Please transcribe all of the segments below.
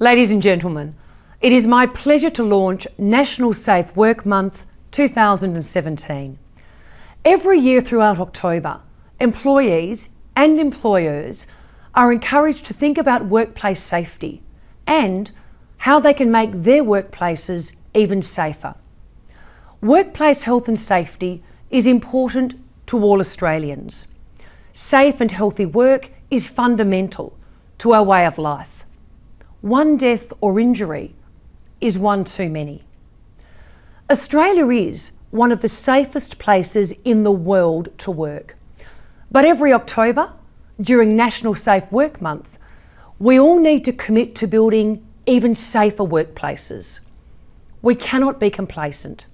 Ladies and gentlemen, it is my pleasure to launch National Safe Work Month 2017. Every year throughout October, employees and employers are encouraged to think about workplace safety and how they can make their workplaces even safer. Workplace health and safety is important to all Australians. Safe and healthy work is fundamental to our way of life. One death or injury is one too many. Australia is one of the safest places in the world to work. But every October, during National Safe Work Month, we all need to commit to building even safer workplaces. We cannot be complacent.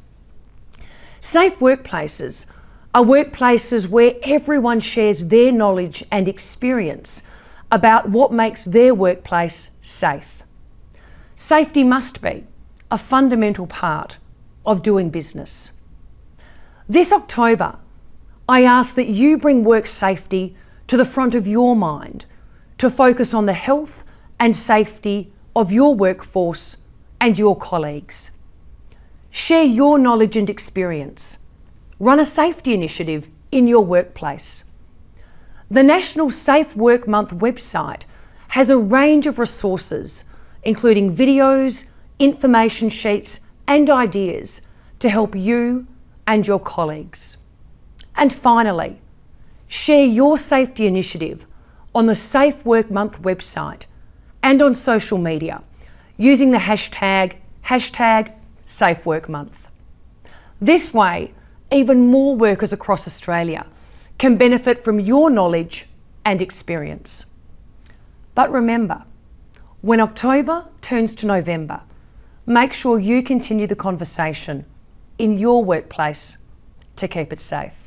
Safe workplaces are workplaces where everyone shares their knowledge and experience about what makes their workplace safe. Safety must be a fundamental part of doing business. This October, I ask that you bring work safety to the front of your mind to focus on the health and safety of your workforce and your colleagues. Share your knowledge and experience. Run a safety initiative in your workplace. The National Safe Work Month website has a range of resources, including videos, information sheets and ideas to help you and your colleagues. And finally, share your safety initiative on the Safe Work Month website and on social media using the #SafeWorkMonth. This way, even more workers across Australia can benefit from your knowledge and experience. But remember, when October turns to November, make sure you continue the conversation in your workplace to keep it safe.